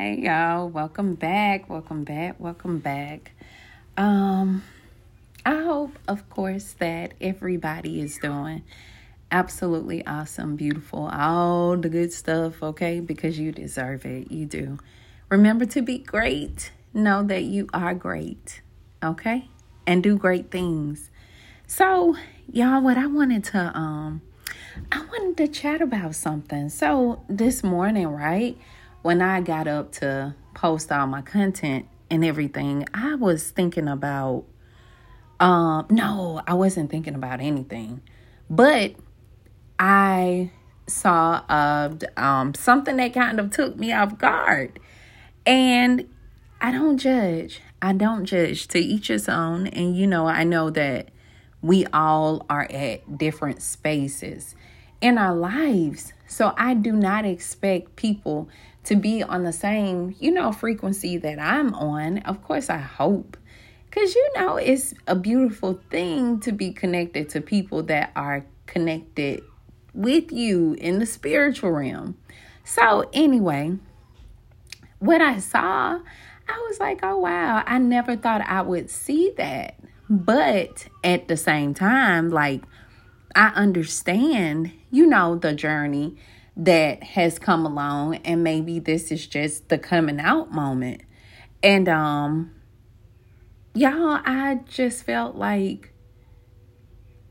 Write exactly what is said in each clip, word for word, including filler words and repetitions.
Hey y'all, welcome back, welcome back, welcome back. Um, I hope, of course, that everybody is doing absolutely awesome, beautiful, all the good stuff, okay? Because you deserve it, you do. Remember to be great. Know that you are great, okay? And do great things. So, y'all, what I wanted to, um, I wanted to chat about something. So, this morning, right? When I got up to post all my content and everything, I was thinking about, um, no, I wasn't thinking about anything, but I saw uh, um, something that kind of took me off guard. And I don't judge. I don't judge. To each his own. And, you know, I know that we all are at different spaces in our lives. So I do not expect people to be on the same, you know, frequency that I'm on. Of course, I hope. Because, you know, it's a beautiful thing to be connected to people that are connected with you in the spiritual realm. So anyway, what I saw, I was like, oh, wow, I never thought I would see that. But at the same time, like, I understand, you know, the journey that has come along, and maybe this is just the coming out moment. And, um, y'all, I just felt like,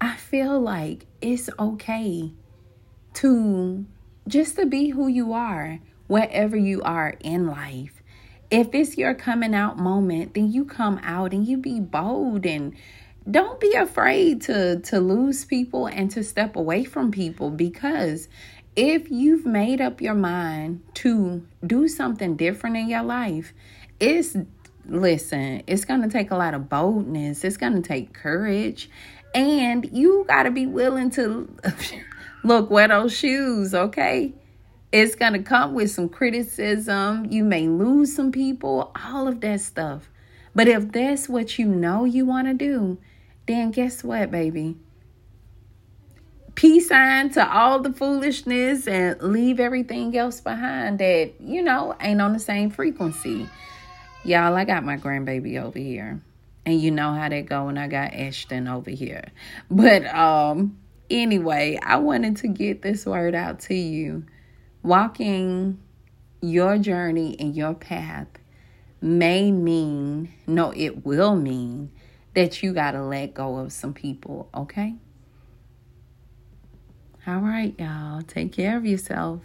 I feel like it's okay to just to be who you are, wherever you are in life. If it's your coming out moment, then you come out and you be bold, and don't be afraid to, to lose people and to step away from people, because if you've made up your mind to do something different in your life, it's, listen, it's going to take a lot of boldness. It's going to take courage, and you got to be willing to look, wear those shoes, okay? It's going to come with some criticism. You may lose some people, all of that stuff. But if that's what you know you want to do, then guess what, baby? Peace sign to all the foolishness and leave everything else behind that, you know, ain't on the same frequency. Y'all, I got my grandbaby over here. And you know how that go when I got Ashton over here. But um, anyway, I wanted to get this word out to you. Walking your journey and your path may mean, no, it will mean that you got to let go of some people, okay? All right, y'all. Take care of yourself.